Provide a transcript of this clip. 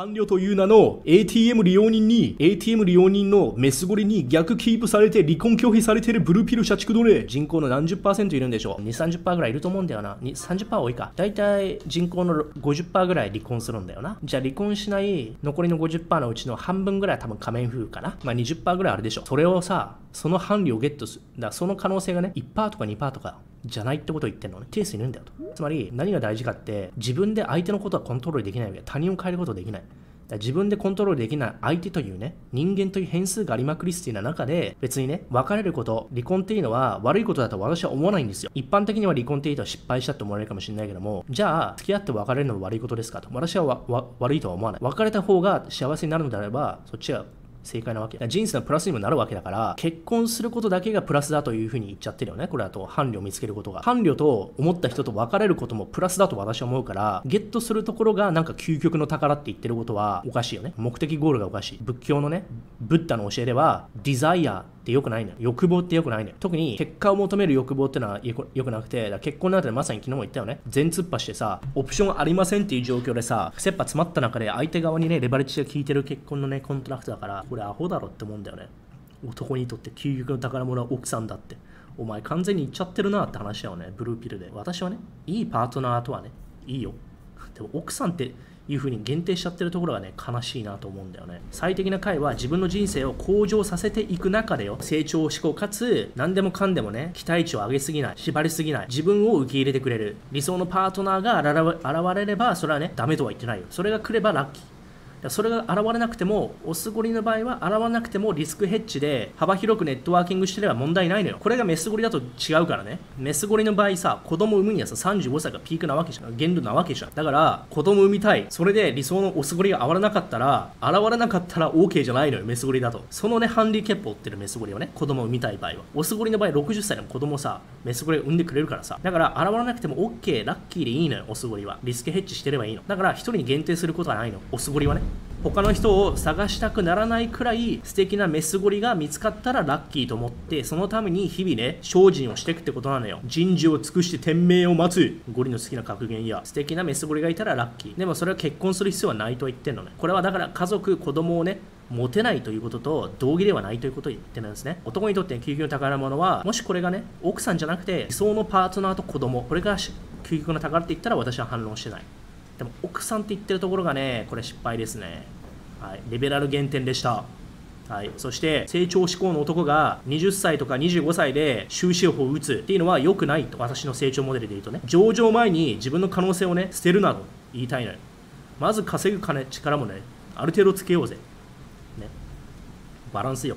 官僚という名の ATM 利用人に ATM 利用人のメスゴリに逆キープされて離婚拒否されてるブルーピル社畜奴隷、人口の何十%いるんでしょう。 20-30% ぐらいいると思うんだよな。 30% 多いか。だいたい人口の 50% ぐらい離婚するんだよな。じゃあ離婚しない残りの 50% のうちの半分ぐらいは多分仮面夫婦かな。まあ 20% ぐらいあるでしょ。それをさ、その伴侶をゲットするだからその可能性がね 1% とか 2% とかじゃないってことを言ってんのね。定数いるんだよと。つまり何が大事かって、自分で相手のことはコントロールできないわけ。他人を変えることはできない。自分でコントロールできない相手というね、人間という変数がありまくりっていうような中で、別にね、別れること、離婚っていうのは悪いことだと私は思わないんですよ。一般的には離婚っていうと失敗したと思われるかもしれないけども、じゃあ付き合って別れるのも悪いことですかと、私は悪いとは思わない。別れた方が幸せになるのであれば、そっちは正解なわけ。人生のプラスにもなるわけだから、結婚することだけがプラスだというふうに言っちゃってるよね。これだと伴侶を見つけることが、伴侶と思った人と別れることもプラスだと私は思うから、ゲットするところがなんか究極の宝って言ってることはおかしいよね。目的ゴールがおかしい。仏教のね、ブッダの教えではディザイアって良くないのよ。欲望って良くないのよ。特に結果を求める欲望ってのは良くなくて、結婚なんてまさに昨日も言ったよね。全突破してさ、オプションありませんっていう状況でさ、切羽詰まった中で相手側にね、レバレッジが効いてる結婚のね、コントラクトだから、これアホだろって思うんだよね。男にとって究極の宝物は奥さんだって、お前完全に言っちゃってるなって話だよね、ブルーピルで。私はね、いいパートナーとはね、いいよ。でも奥さんっていう風に限定しちゃってるところがね、悲しいなと思うんだよね。最適な解は自分の人生を向上させていく中でよ、成長志向かつ何でもかんでもね、期待値を上げすぎない、縛りすぎない、自分を受け入れてくれる理想のパートナーが現れれば、それはね、ダメとは言ってないよ。それが来ればラッキー。それが現れなくても、オスゴリの場合は現れなくてもリスクヘッジで幅広くネットワーキングしてれば問題ないのよ。これがメスゴリだと違うからね。メスゴリの場合さ、子供産むにはさ、35歳がピークなわけじゃん。限度なわけじゃん。だから、子供産みたい。それで理想のオスゴリが現れなかったら OK じゃないのよ、メスゴリだと。そのね、ハンディキャップを負ってるメスゴリはね、子供産みたい場合は。オスゴリの場合、60歳でも子供さ、メスゴリが産んでくれるからさ。だから、現れなくても OK、ラッキーでいいのよ、オスゴリは。リスクヘッジしてればいいの。だから、一人に限定することはないの、オスゴリはね。他の人を探したくならないくらい素敵なメスゴリが見つかったらラッキーと思って、そのために日々ね、精進をしていくってことなのよ。人事を尽くして天命を待つ、ゴリの好きな格言や。素敵なメスゴリがいたらラッキー。でもそれは結婚する必要はないと言ってんのね。これはだから家族、子供をね、持てないということと同義ではないということを言ってるんですね。男にとって究極の宝物は、もしこれがね、奥さんじゃなくて理想のパートナーと子供、これが究極の宝って言ったら私は反論してない。でも奥さんって言ってるところがね、これ失敗ですね。はい、リベラル減点でした。はい、そして成長志向の男が20歳とか25歳で終止符を打つっていうのは良くないと、私の成長モデルで言うとね。上場前に自分の可能性をね、捨てるなと言いたいのよ。まず稼ぐ金、力もね、ある程度つけようぜ。ね。バランスよ。